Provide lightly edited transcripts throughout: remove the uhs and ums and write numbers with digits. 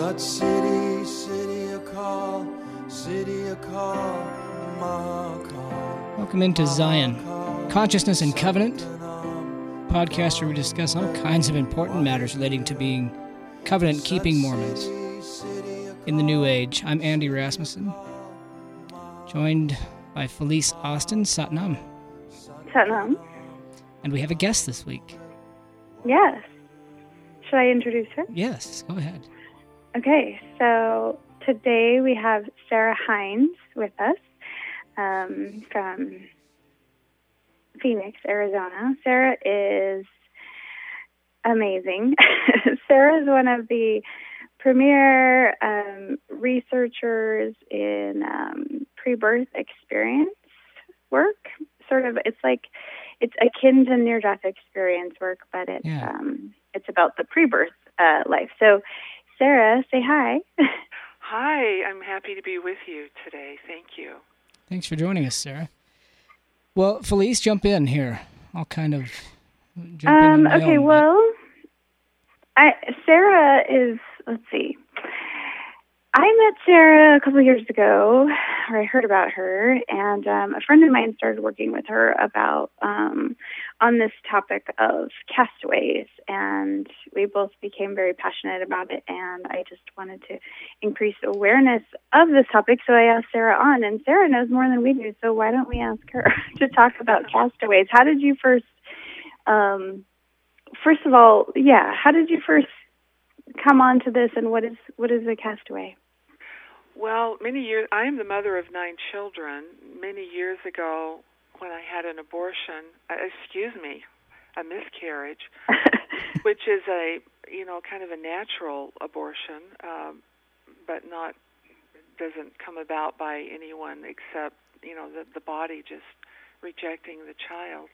Such city, city a call, city a call, my call. Welcome into Zion, Consciousness and Covenant, podcast where we discuss all kinds of important matters relating to being covenant-keeping Mormons in the New Age. I'm Andy Rasmussen, joined by Felice Austin, Satnam. Satnam. And we have a guest this week. Yes. Should I introduce her? Yes, go ahead. Okay, so today we have Sarah Hinze with us from Phoenix, Arizona. Sarah is amazing. Sarah is one of the premier researchers in pre-birth experience work. Sort of, it's akin to near-death experience work, but it's about the pre-birth life. So, Sarah, say hi. Hi, I'm happy to be with you today. Thank you. Thanks for joining us, Sarah. Well, Felice, jump in here. I'll kind of jump in. Okay, well, Sarah is, let's see. I met Sarah a couple of years ago, or I heard about her, and a friend of mine started working with her about on this topic of castaways, and we both became very passionate about it, and I just wanted to increase awareness of this topic, so I asked Sarah on, and Sarah knows more than we do, so why don't we ask her to talk about castaways? How did you first, come on to this, and what is a castaway? Well, many years, I am the mother of 9 children. Many years ago, when I had an abortion, a miscarriage, which is a, kind of a natural abortion, but doesn't come about by anyone except, the body just rejecting the child.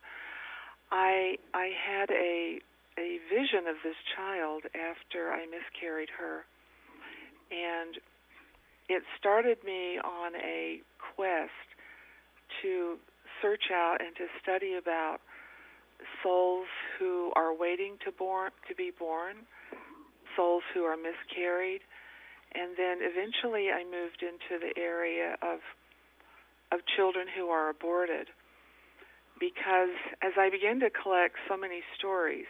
I had a vision of this child after I miscarried her, and it started me on a quest to search out and to study about souls who are waiting to be born, souls who are miscarried, and then eventually I moved into the area of children who are aborted, because as I began to collect so many stories,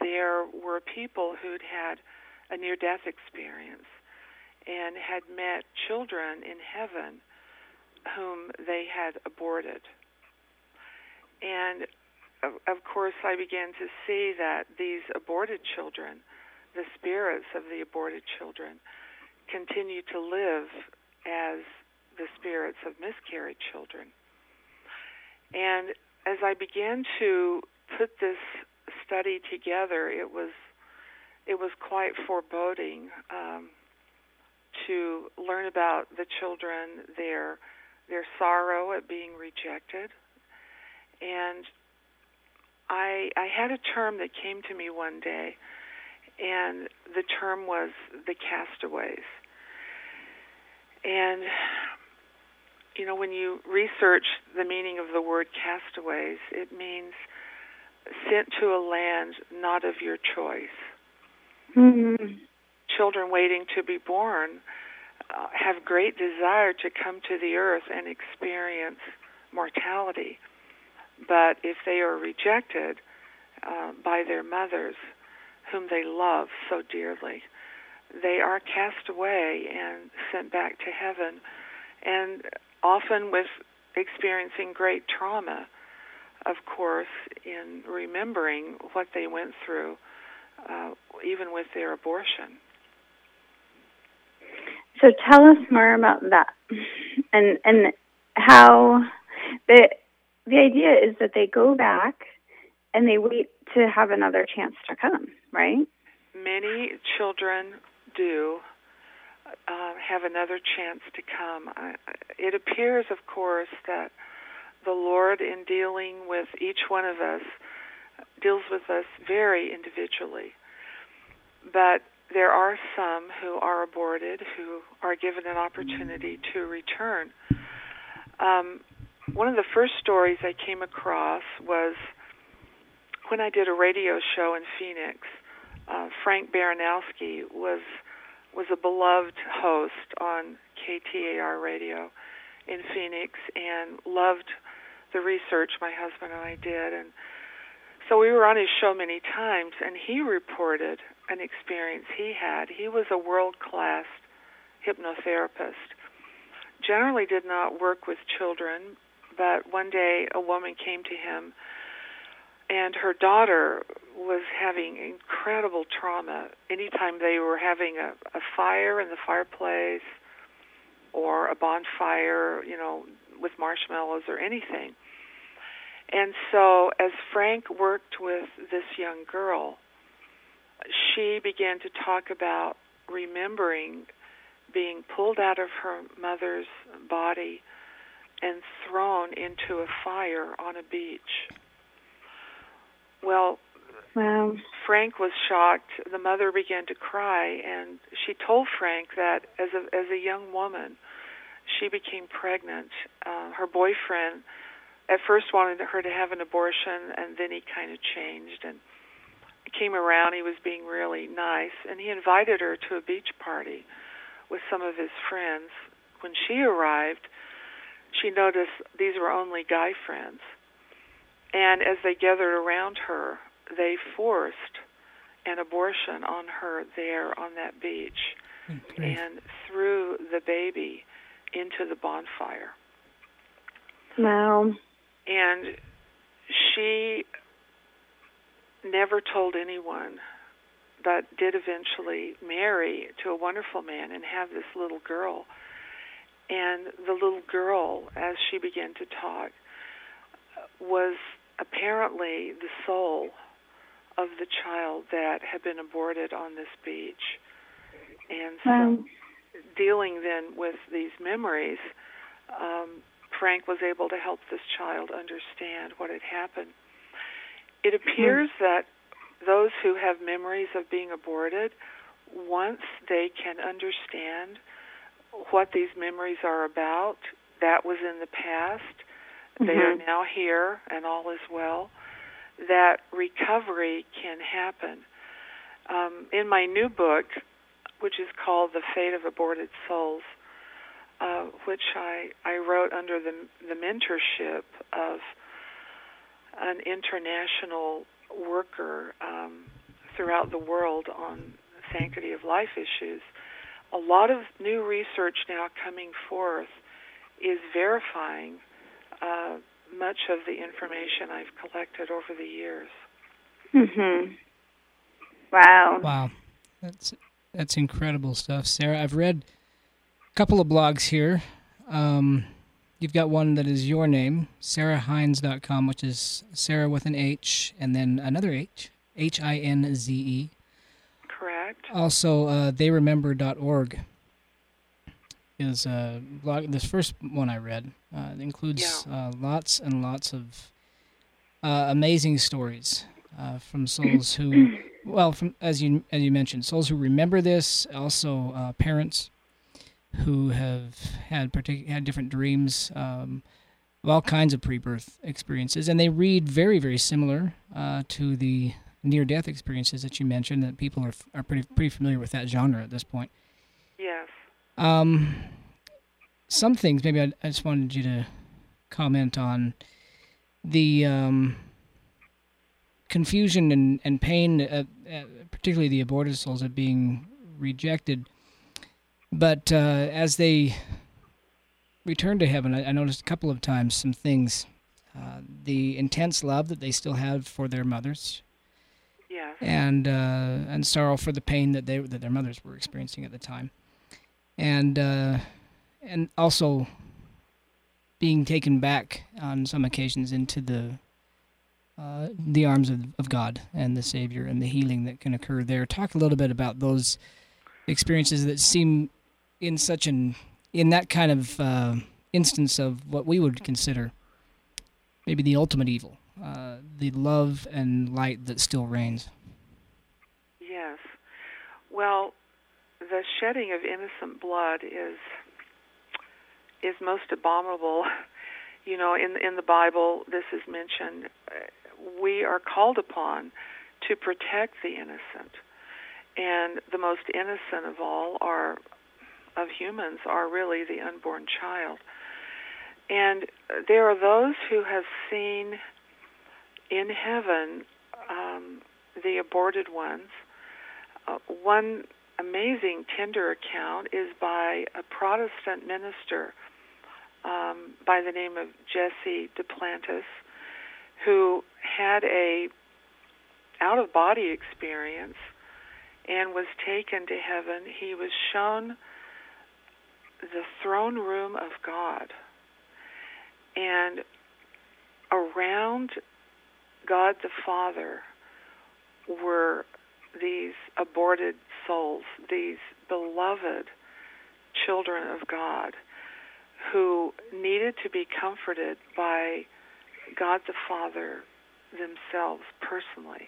there were people who'd had a near-death experience and had met children in heaven whom they had aborted. And, of course, I began to see that these aborted children, the spirits of the aborted children, continue to live as the spirits of miscarried children. And as I began to put this study together, it was quite foreboding to learn about the children, their sorrow at being rejected. And I had a term that came to me one day, and the term was the castaways. And when you research the meaning of the word castaways, it means sent to a land not of your choice. Mm-hmm. Children waiting to be born have great desire to come to the earth and experience mortality. But if they are rejected by their mothers, whom they love so dearly, they are cast away and sent back to heaven, and often with experiencing great trauma, of course, in remembering what they went through, even with their abortion. So tell us more about that, and how the idea is that they go back and they wait to have another chance to come, right? Many children do have another chance to come. It appears, of course, that the Lord, in dealing with each one of us, deals with us very individually. But there are some who are aborted, who are given an opportunity to return. One of the first stories I came across was when I did a radio show in Phoenix Frank Baranowski was a beloved host on KTAR radio in Phoenix, and loved the research my husband and I did. And so we were on his show many times, and he reported an experience he had. He was a world-class hypnotherapist. Generally did not work with children, but one day a woman came to him, and her daughter was having incredible trauma. Anytime they were having a fire in the fireplace or a bonfire, you know, with marshmallows or anything. And so as Frank worked with this young girl, she began to talk about remembering being pulled out of her mother's body and thrown into a fire on a beach. Well, wow. Frank was shocked. The mother began to cry, and she told Frank that as a young woman, she became pregnant. Her boyfriend at first wanted her to have an abortion, and then he kind of changed and came around. He was being really nice, and he invited her to a beach party with some of his friends. When she arrived, she noticed these were only guy friends. And as they gathered around her, they forced an abortion on her there on that beach, okay, and threw the baby into the bonfire. Wow. And she never told anyone, but did eventually marry to a wonderful man and have this little girl. And the little girl, as she began to talk, was apparently the soul of the child that had been aborted on this beach. And so dealing then with these memories, Frank was able to help this child understand what had happened. It appears that those who have memories of being aborted, once they can understand what these memories are about, that was in the past, they are now here and all is well, that recovery can happen. In my new book, which is called The Fate of Aborted Souls, which I wrote under the mentorship of an international worker throughout the world on sanctity of life issues, a lot of new research now coming forth is verifying much of the information I've collected over the years. Wow. Wow. That's incredible stuff, Sarah. I've read a couple of blogs here. You've got one that is your name, sarahhinze.com, which is Sarah with an H, and then another H, H-I-N-Z-E. Correct. Also, theyremember.org. Is a blog. This first one I read includes lots and lots of amazing stories from souls who, as you mentioned, souls who remember this. Also, parents who have had different dreams of all kinds of pre-birth experiences, and they read very, very similar to the near-death experiences that you mentioned. That people are pretty familiar with that genre at this point. Yes. Some things, maybe I just wanted you to comment on the confusion and pain, particularly the aborted souls, of being rejected. But as they return to heaven, I noticed a couple of times some things. The intense love that they still have for their mothers, yeah, and sorrow for the pain that their mothers were experiencing at the time. And also being taken back on some occasions into the arms of God and the Savior and the healing that can occur there. Talk a little bit about those experiences that seem in that kind of instance of what we would consider maybe the ultimate evil, the love and light that still reigns. Yes. Well, the shedding of innocent blood is most abominable. You know, in the Bible, this is mentioned. We are called upon to protect the innocent. And the most innocent of all humans are really the unborn child. And there are those who have seen in heaven the aborted ones. One amazing Tinder account is by a Protestant minister by the name of Jesse DePlantis, who had a out-of-body experience and was taken to heaven. He was shown the throne room of God. And around God the Father were these aborted souls, these beloved children of God who needed to be comforted by God the Father themselves personally.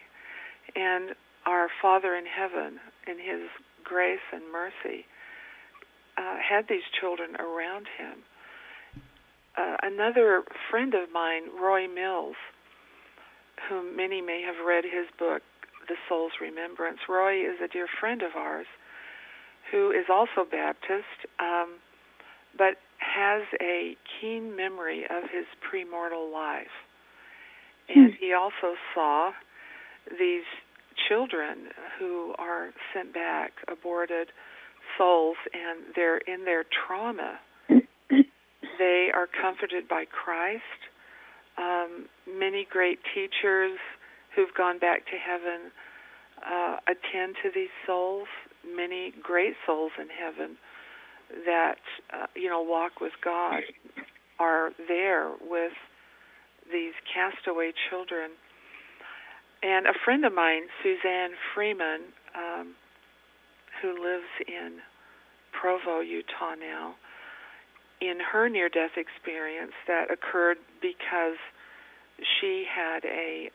And our Father in heaven, in his grace and mercy, had these children around him. Another friend of mine, Roy Mills, whom many may have read his book, The Soul's Remembrance. Roy is a dear friend of ours who is also Baptist, but has a keen memory of his premortal life. And he also saw these children who are sent back, aborted souls, and they're in their trauma. They are comforted by Christ. Many great teachers who've gone back to heaven attend to these souls. Many great souls in heaven that walk with God are there with these castaway children. And a friend of mine, Suzanne Freeman, who lives in Provo, Utah now, in her near-death experience that occurred because she had a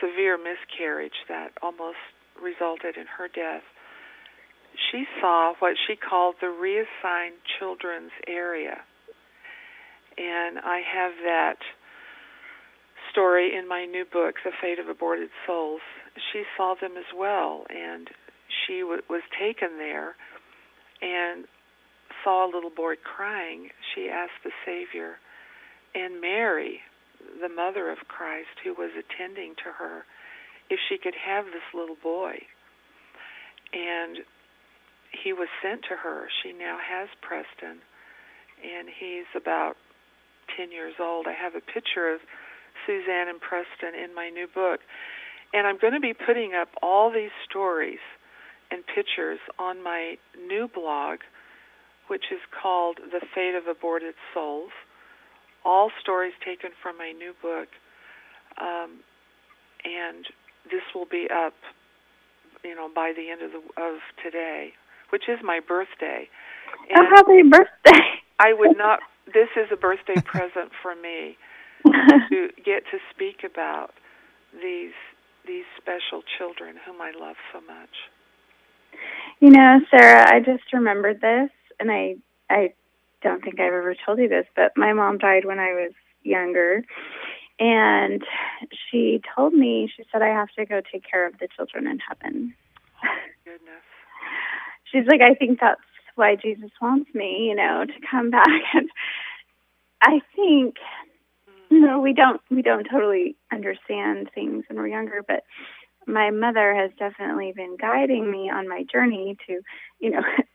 severe miscarriage that almost resulted in her death, she saw what she called the reassigned children's area. And I have that story in my new book, The Fate of Aborted Souls. She saw them as well, and she was taken there and saw a little boy crying. She asked the Savior, and Mary, the mother of Christ, who was attending to her, if she could have this little boy. And he was sent to her. She now has Preston, and he's about 10 years old. I have a picture of Suzanne and Preston in my new book. And I'm going to be putting up all these stories and pictures on my new blog, which is called The Fate of Aborted Souls. All stories taken from my new book. And this will be up, by the end of today, which is my birthday. And oh, happy birthday! This is a birthday present for me to get to speak about these special children whom I love so much. You know, Sarah, I just remembered this, and I don't think I've ever told you this, but my mom died when I was younger, and she told me, she said, I have to go take care of the children in heaven. Oh, my goodness. She's like, I think that's why Jesus wants me, to come back. And I think, we don't totally understand things when we're younger, but my mother has definitely been guiding me on my journey to,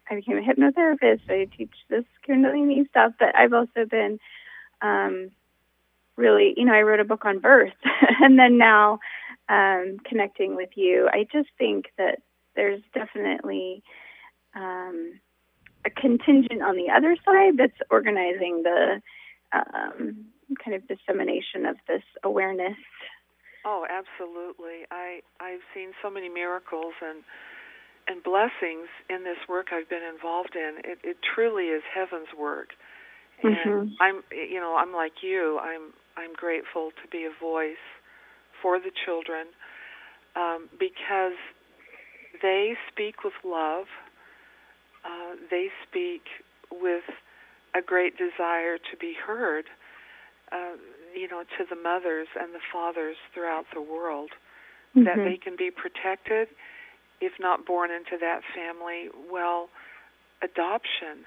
I became a hypnotherapist. I teach this Kundalini stuff, but I've also been really, I wrote a book on birth and then now connecting with you. I just think that there's definitely a contingent on the other side that's organizing the kind of dissemination of this awareness. Oh, absolutely. I've seen so many miracles and blessings in this work I've been involved in. It truly is heaven's work. And I'm like you. I'm grateful to be a voice for the children because they speak with love. They speak with a great desire to be heard. To the mothers and the fathers throughout the world mm-hmm. that they can be protected, if not born into that family. Well, adoption.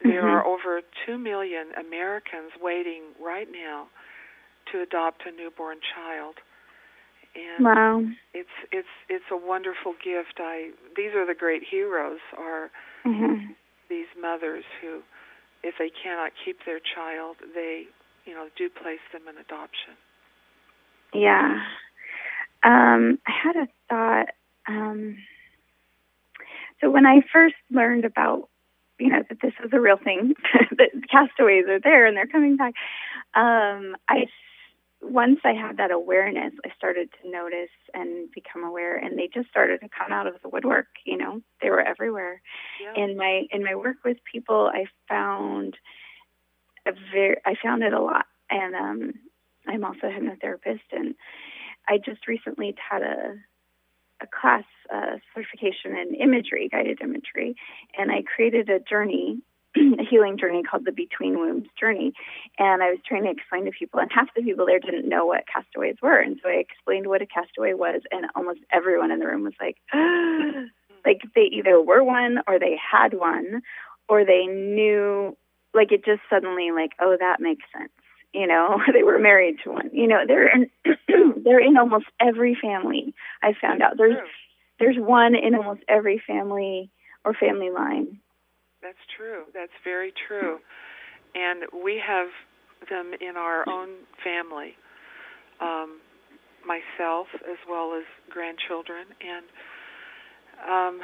Mm-hmm. There are over 2 million Americans waiting right now to adopt a newborn child. And wow. It's a wonderful gift. These are the great heroes, are mm-hmm. these mothers who, if they cannot keep their child, they, do place them in adoption. Yeah. I had a thought. So when I first learned about, that this is a real thing, that castaways are there and they're coming back, once I had that awareness, I started to notice and become aware, and they just started to come out of the woodwork, They were everywhere. Yeah. In my work with people, I found it a lot. And I'm also a hypnotherapist, and I just recently had a class certification in imagery, guided imagery, and I created a journey, a healing journey called the Between Wombs Journey. And I was trying to explain to people, and half the people there didn't know what castaways were. And so I explained what a castaway was, and almost everyone in the room was like, like they either were one or they had one or they knew, like it just suddenly like, oh, that makes sense. They were married to one, they're in almost every family. I found out there's one in almost every family or family line. That's true. That's very true. And we have them in our own family, myself as well as grandchildren. And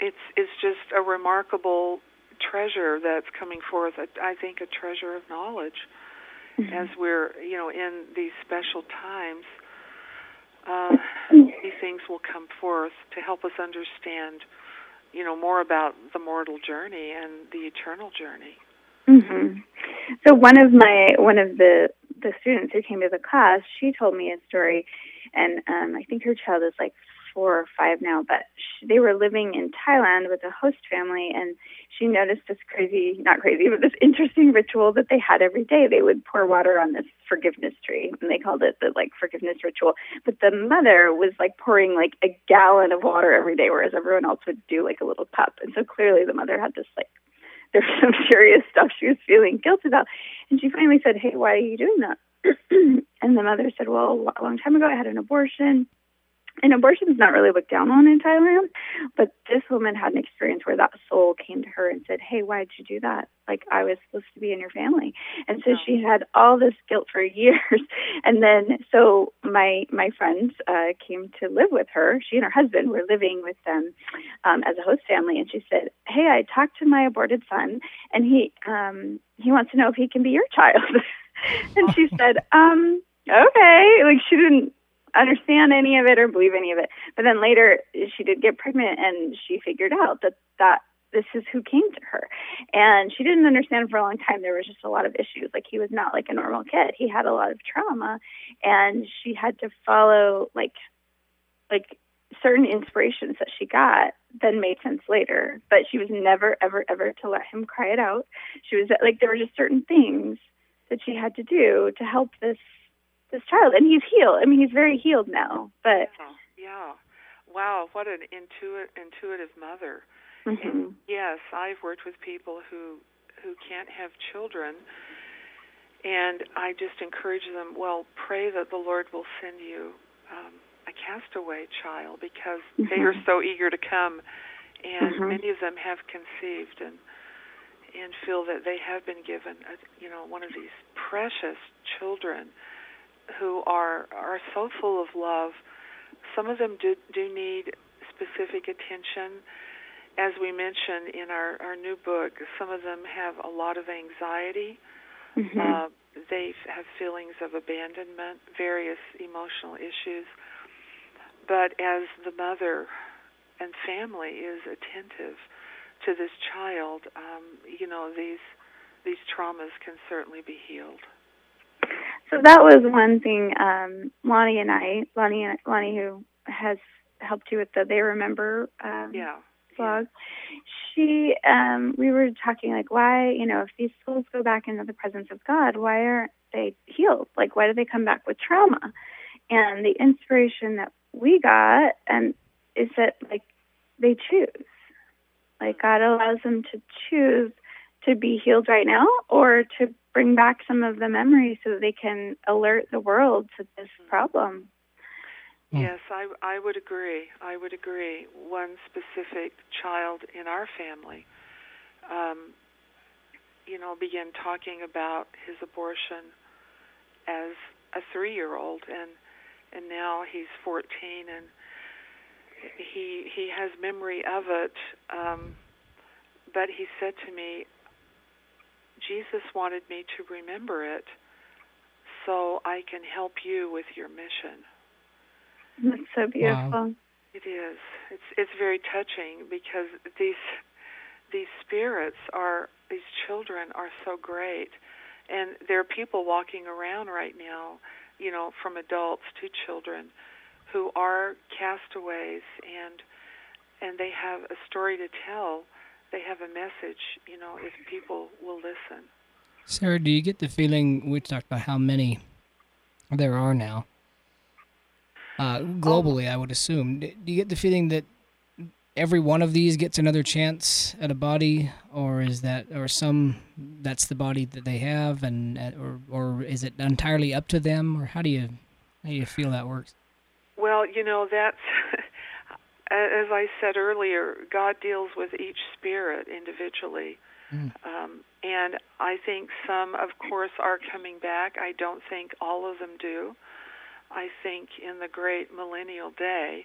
it's just a remarkable treasure that's coming forth, I think a treasure of knowledge mm-hmm. as we're, in these special times. These things will come forth to help us understand more about the mortal journey and the eternal journey. Mm-hmm. So one of the students who came to the class, she told me a story, and I think her child is like 4 or 5 now, but they were living in Thailand with a host family, and she noticed this interesting ritual that they had every day. They would pour water on this forgiveness tree, and they called it the forgiveness ritual. But the mother was pouring a gallon of water every day, whereas everyone else would do a little cup. And so clearly the mother had this there was some serious stuff she was feeling guilt about. And she finally said, "Hey, why are you doing that?" And the mother said, "Well, a long time ago I had an abortion." And abortion is not really looked down on in Thailand, but this woman had an experience where that soul came to her and said, "Hey, why did you do that? I was supposed to be in your family." And so she had all this guilt for years. And then, so my friends came to live with her. She and her husband were living with them as a host family. And she said, "Hey, I talked to my aborted son, and he wants to know if he can be your child." And she said, "Okay." She didn't understand any of it or believe any of it. But then later she did get pregnant, and she figured out that this is who came to her. And she didn't understand for a long time. There was just a lot of issues. He was not a normal kid. He had a lot of trauma, and she had to follow certain inspirations that she got then made sense later. But she was never, ever, ever to let him cry it out. She was there were just certain things that she had to do to help this child, and he's healed. I mean, he's very healed now. But yeah, wow, what an intuitive mother! Mm-hmm. And yes, I've worked with people who can't have children, and I just encourage them. Well, pray that the Lord will send you a castaway child, because mm-hmm. they are so eager to come, and mm-hmm. many of them have conceived and feel that they have been given one of these precious children who are so full of love. Some of them do need specific attention. As we mentioned in our new book, some of them have a lot of anxiety. Mm-hmm. They have feelings of abandonment, various emotional issues. But as the mother and family is attentive to this child, these traumas can certainly be healed. So that was one thing, Lonnie, who has helped you with the They Remember blog, she, we were talking, why, if these souls go back into the presence of God, why aren't they healed? Why do they come back with trauma? And the inspiration that we got and is that, like, they choose. Like, God allows them to choose to be healed right now or to bring back some of the memories so that they can alert the world to this problem. Yes, I would agree. I would agree. One specific child in our family, began talking about his abortion as a 3-year-old, and now he's 14, and he has memory of it. But he said to me, Jesus wanted me to remember it so I can help you with your mission. That's so beautiful. Wow. It is. It's very touching because these spirits are, these children are so great. And there are people walking around right now, from adults to children who are castaways and they have a story to tell. They have a message, if people will listen. Sarah, do you get the feeling, we talked about how many there are now, globally, I would assume. Do you get the feeling that every one of these gets another chance at a body, or is that, or some that's the body that they have, and or is it entirely up to them, or how do you feel that works? Well, that's as I said earlier, God deals with each spirit individually, and I think some, of course, are coming back. I don't think all of them do. I think in the great millennial day,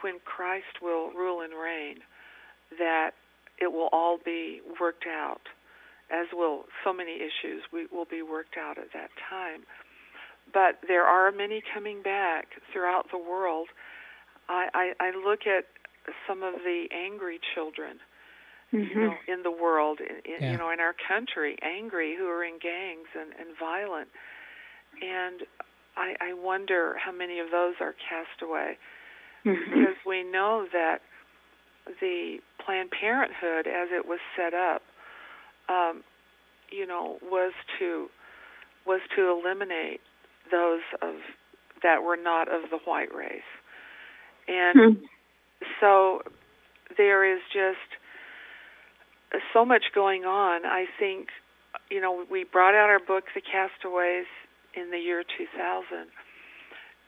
when Christ will rule and reign, that it will all be worked out, as will so many issues will be worked out at that time. But there are many coming back throughout the world. I look at some of the angry children, in the world, in our country, angry, who are in gangs and violent. And I wonder how many of those are castaway, because we know that the Planned Parenthood, as it was set up, was to eliminate those that were not of the white race, and so there is just so much going on. I think we brought out our book, The Castaways, in the year 2000.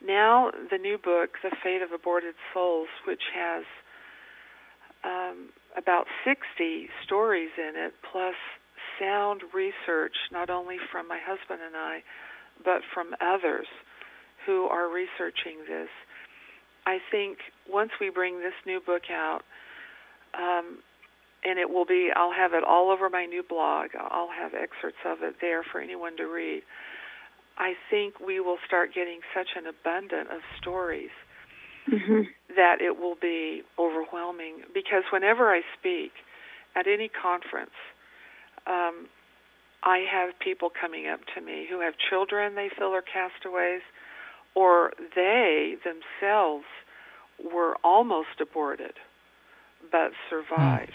Now the new book, The Fate of Aborted Souls, which has about 60 stories in it, plus sound research, not only from my husband and I, but from others who are researching this. I think once we bring this new book out, and it will be, I'll have it all over my new blog. I'll have excerpts of it there for anyone to read. I think we will start getting such an abundance of stories that it will be overwhelming. Because whenever I speak at any conference, I have people coming up to me who have children they feel are castaways, or they themselves were almost aborted but survived.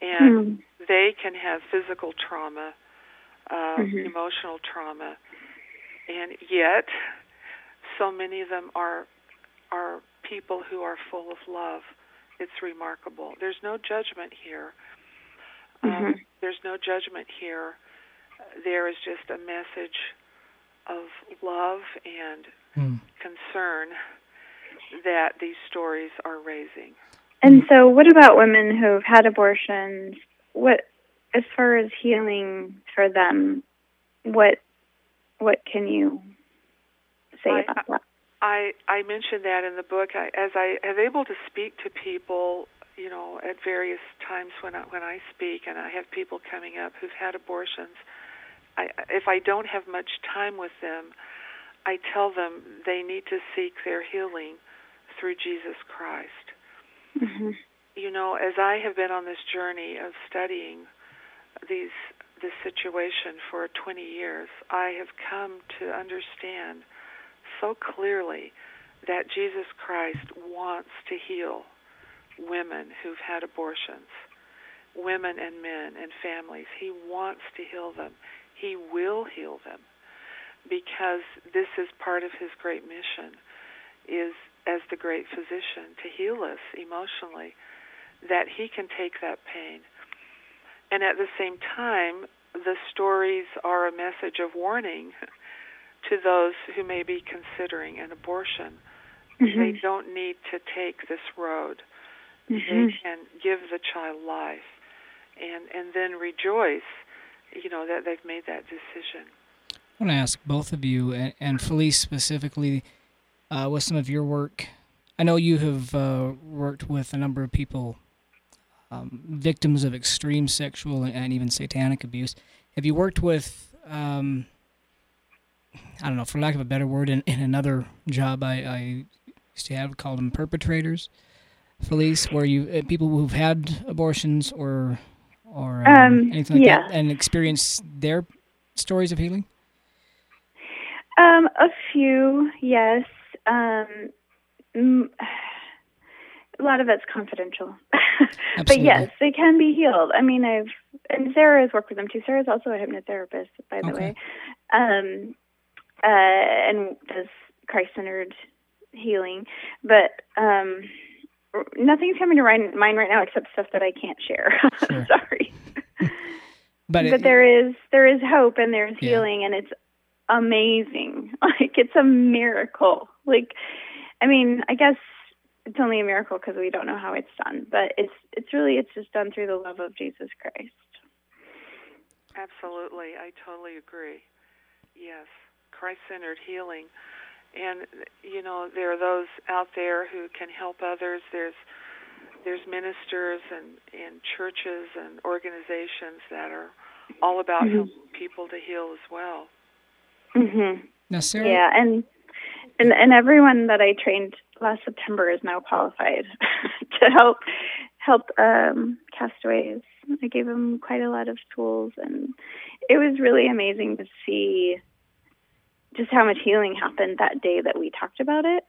And they can have physical trauma, emotional trauma. And yet, so many of them are people who are full of love. It's remarkable. There's no judgment here. There's no judgment here. There is just a message of love and concern that these stories are raising. And so what about women who've had abortions? What, as far as healing for them, what can you say about that? I mentioned that in the book. As I am able to speak to people, at various times when I speak, and I have people coming up who've had abortions, if I don't have much time with them, I tell them they need to seek their healing through Jesus Christ. As I have been on this journey of studying this situation for 20 years, I have come to understand so clearly that Jesus Christ wants to heal women who've had abortions, women and men and families. He wants to heal them. He will heal them. because this is part of his great mission, is as the great physician to heal us emotionally, that he can take that pain. And at the same time, the stories are a message of warning to those who may be considering an abortion. Mm-hmm. They don't need to take this road. Mm-hmm. They can give the child life and then rejoice, you know, that they've made that decision. I want to ask both of you, and Felice specifically, with some of your work. I know you have worked with a number of people, victims of extreme sexual and even satanic abuse. Have you worked with, I don't know, for lack of a better word, in another job I used to have called them perpetrators, Felice, where you people who've had abortions or anything like that, and experienced their stories of healing? A few, yes. A lot of it's confidential. But yes, they can be healed. I mean, and Sarah has worked with them too. Sarah's also a hypnotherapist, by the way, and does Christ-centered healing. But nothing's coming to mind right now except stuff that I can't share. Sure. Sorry. But there is hope, and there's healing, and it's amazing. Like, it's a miracle. Like, I mean, I guess it's only a miracle because we don't know how it's done, but it's just done through the love of Jesus Christ. Absolutely. I totally agree. Yes. Christ-centered healing. And, you know, there are those out there who can help others. There's ministers and churches and organizations that are all about helping people to heal as well. Mm-hmm. Now, Sarah? Yeah, and everyone that I trained last September is now qualified to help castaways. I gave them quite a lot of tools, and it was really amazing to see just how much healing happened that day that we talked about it.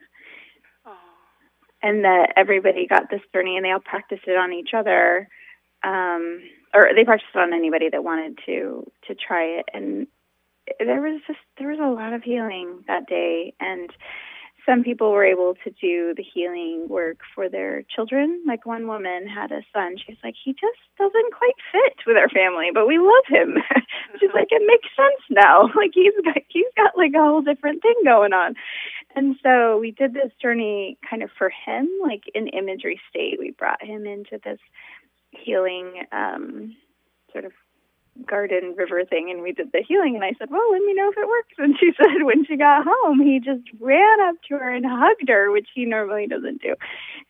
Oh. And that everybody got this journey, and they all practiced it on each other, or they practiced it on anybody that wanted to try it. And there was a lot of healing that day, and some people were able to do the healing work for their children. Like, one woman had a son. She's like, he just doesn't quite fit with our family, but we love him. She's like, it makes sense now. Like, he's got like a whole different thing going on. And so we did this journey kind of for him, like in imagery state. We brought him into this healing sort of garden river thing, and we did the healing, and I said, well, let me know if it works. And she said when she got home, he just ran up to her and hugged her, which he normally doesn't do.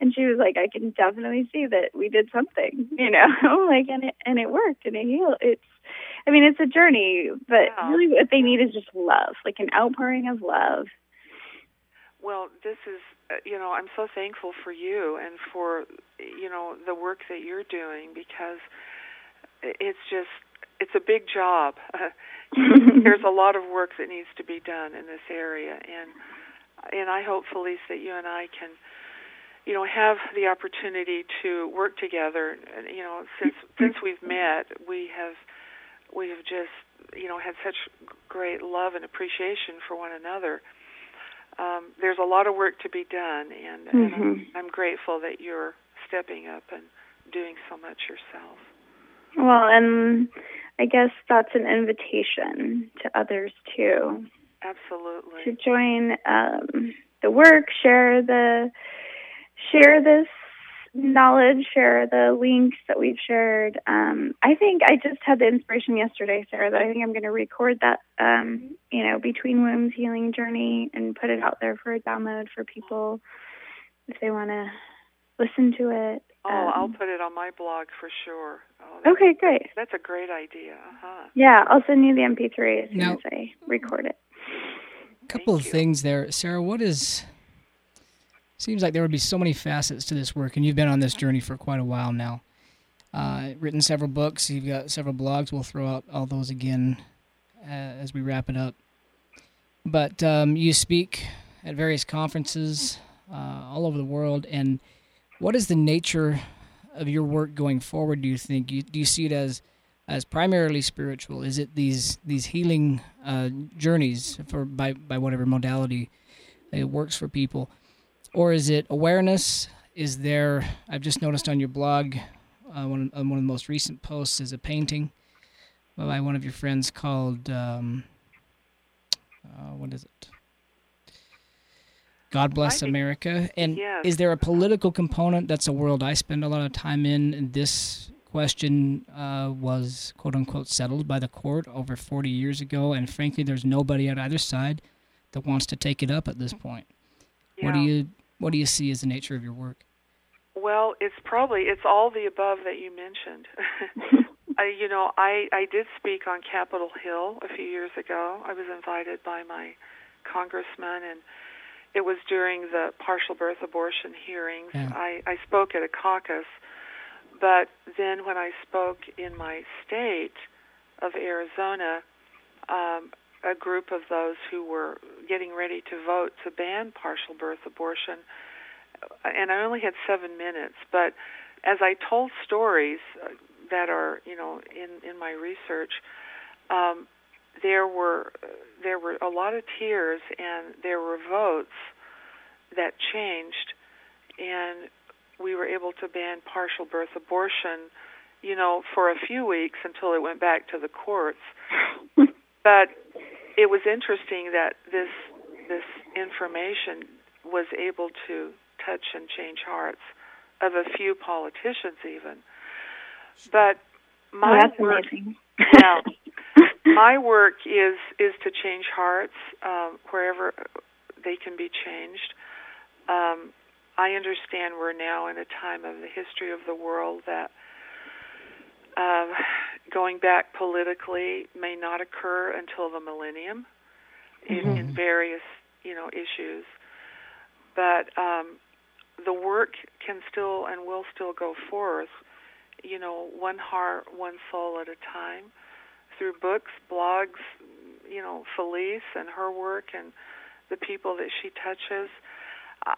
And she was like, I can definitely see that we did something, you know. Like, and it worked, and it healed. It's a journey, but really what they need is just love, like an outpouring of love. Well, this is, you know, I'm so thankful for you and for, you know, the work that you're doing, because it's a big job. There's a lot of work that needs to be done in this area, and I hope, Felice, that you and I can, you know, have the opportunity to work together. You know, since we've met, we have just, you know, had such great love and appreciation for one another. There's a lot of work to be done, and I'm grateful that you're stepping up and doing so much yourself. Well, and I guess that's an invitation to others, too. Absolutely. To join the work, share this knowledge, share the links that we've shared. I think I just had the inspiration yesterday, Sarah, that I think I'm going to record that, you know, Between Wombs Healing Journey, and put it out there for a download for people if they want to listen to it. Oh, I'll put it on my blog for sure. Oh, okay, great. That's a great idea. Uh-huh. Yeah, I'll send you the MP3 as soon as I record it. A couple of things there. Sarah, seems like there would be so many facets to this work, and you've been on this journey for quite a while now. Written several books. You've got several blogs. We'll throw out all those again as we wrap it up. But you speak at various conferences all over the world, and what is the nature of your work going forward, do you think? Do you see it as as primarily spiritual? Is it these healing journeys by whatever modality it works for people? Or is it awareness? Is there, I've just noticed on your blog, one of the most recent posts is a painting by one of your friends called, what is it? God Bless America. And yes. Is there a political component? That's a world I spend a lot of time in. And this question was, quote unquote, settled by the court over 40 years ago. And frankly, there's nobody at either side that wants to take it up at this point. Yeah. What do you see as the nature of your work? Well, it's all the above that you mentioned. I did speak on Capitol Hill a few years ago. I was invited by my congressman, and it was during the partial birth abortion hearings. Yeah. I spoke at a caucus, but then when I spoke in my state of Arizona, a group of those who were getting ready to vote to ban partial birth abortion, and I only had 7 minutes, but as I told stories that are, in my research, there were a lot of tears, and there were votes that changed, and we were able to ban partial birth abortion, for a few weeks until it went back to the courts. But it was interesting that this information was able to touch and change hearts of a few politicians, even. But my work is to change hearts wherever they can be changed. I understand we're now in a time of the history of the world that going back politically may not occur until the millennium in various issues. But the work can still and will still go forth, one heart, one soul at a time, through books, blogs, Felice and her work and the people that she touches.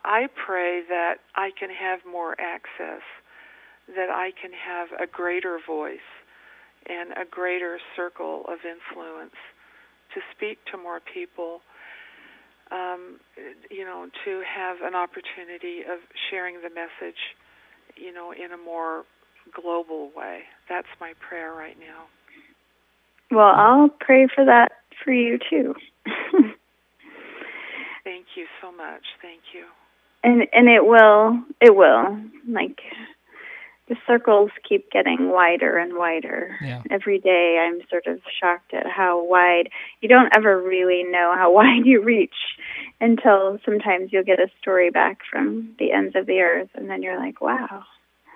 I pray that I can have more access, that I can have a greater voice and a greater circle of influence to speak to more people, to have an opportunity of sharing the message, in a more global way. That's my prayer right now. Well, I'll pray for that for you, too. Thank you so much. Thank you. And it will. Like, the circles keep getting wider and wider. Yeah. Every day I'm sort of shocked at how wide. You don't ever really know how wide you reach until sometimes you'll get a story back from the ends of the earth, and then you're like, wow.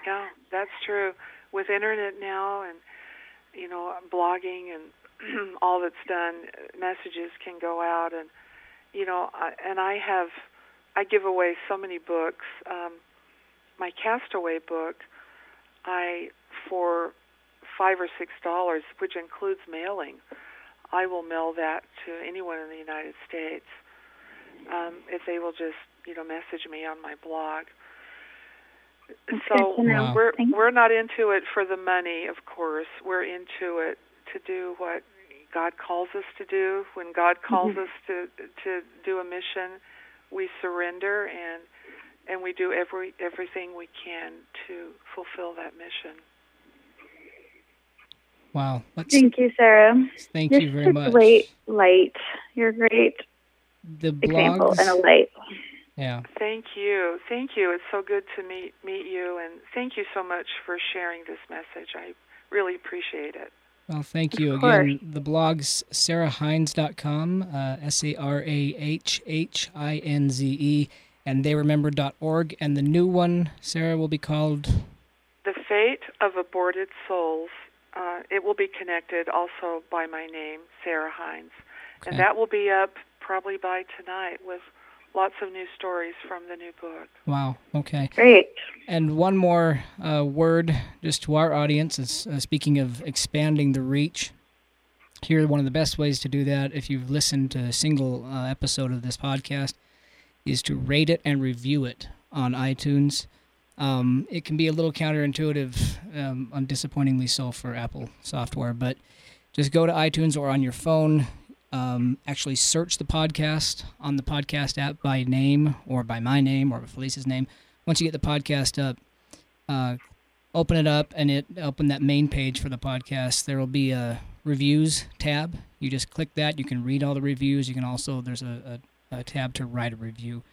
Yeah, that's true. With internet now and, blogging and all that's done, messages can go out. And, I give away so many books. My Castaway book, for $5 or $6, which includes mailing, I will mail that to anyone in the United States if they will just, message me on my blog. So we're not into it for the money, of course. We're into it to do what God calls us to do. When God calls us to do a mission, we surrender and we do everything we can to fulfill that mission. Wow. Thank you, Sarah. Thank you very much. Light. You're great. The example blogs. And a light. Yeah. Thank you. It's so good to meet you, and thank you so much for sharing this message. I really appreciate it. Well, thank you again. The blog's sarahhinze.com, sarahhinze, and theyremember.org, and the new one, Sarah, will be called The Fate of Aborted Souls. It will be connected also by my name, Sarah Hinze, and that will be up probably by tonight with lots of new stories from the new book. Wow, okay. Great. And one more word just to our audience is speaking of expanding the reach. Here, one of the best ways to do that, if you've listened to a single episode of this podcast, is to rate it and review it on iTunes. It can be a little counterintuitive, undisappointingly so for Apple software, but just go to iTunes or on your phone, actually search the podcast on the podcast app by name or by my name or Felice's name. Once you get the podcast up, open it up and open that main page for the podcast. There will be a reviews tab. You just click that. You can read all the reviews. You can also, there's a tab to write a review.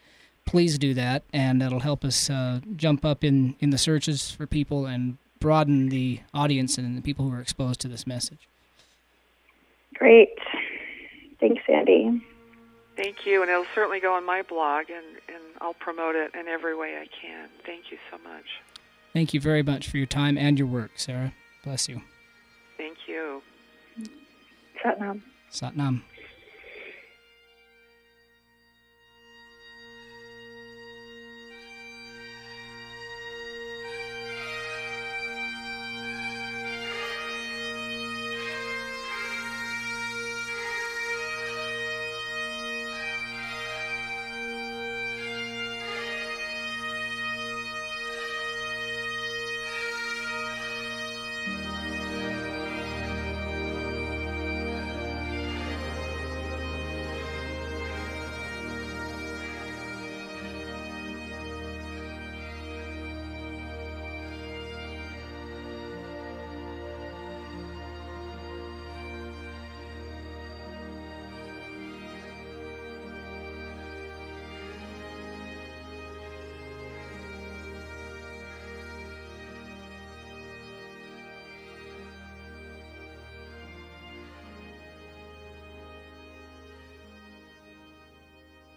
Please do that, and that'll help us jump up in the searches for people and broaden the audience and the people who are exposed to this message. Great. Thanks, Andy. Thank you, and it'll certainly go on my blog, and I'll promote it in every way I can. Thank you so much. Thank you very much for your time and your work, Sarah. Bless you. Thank you. Satnam. Satnam.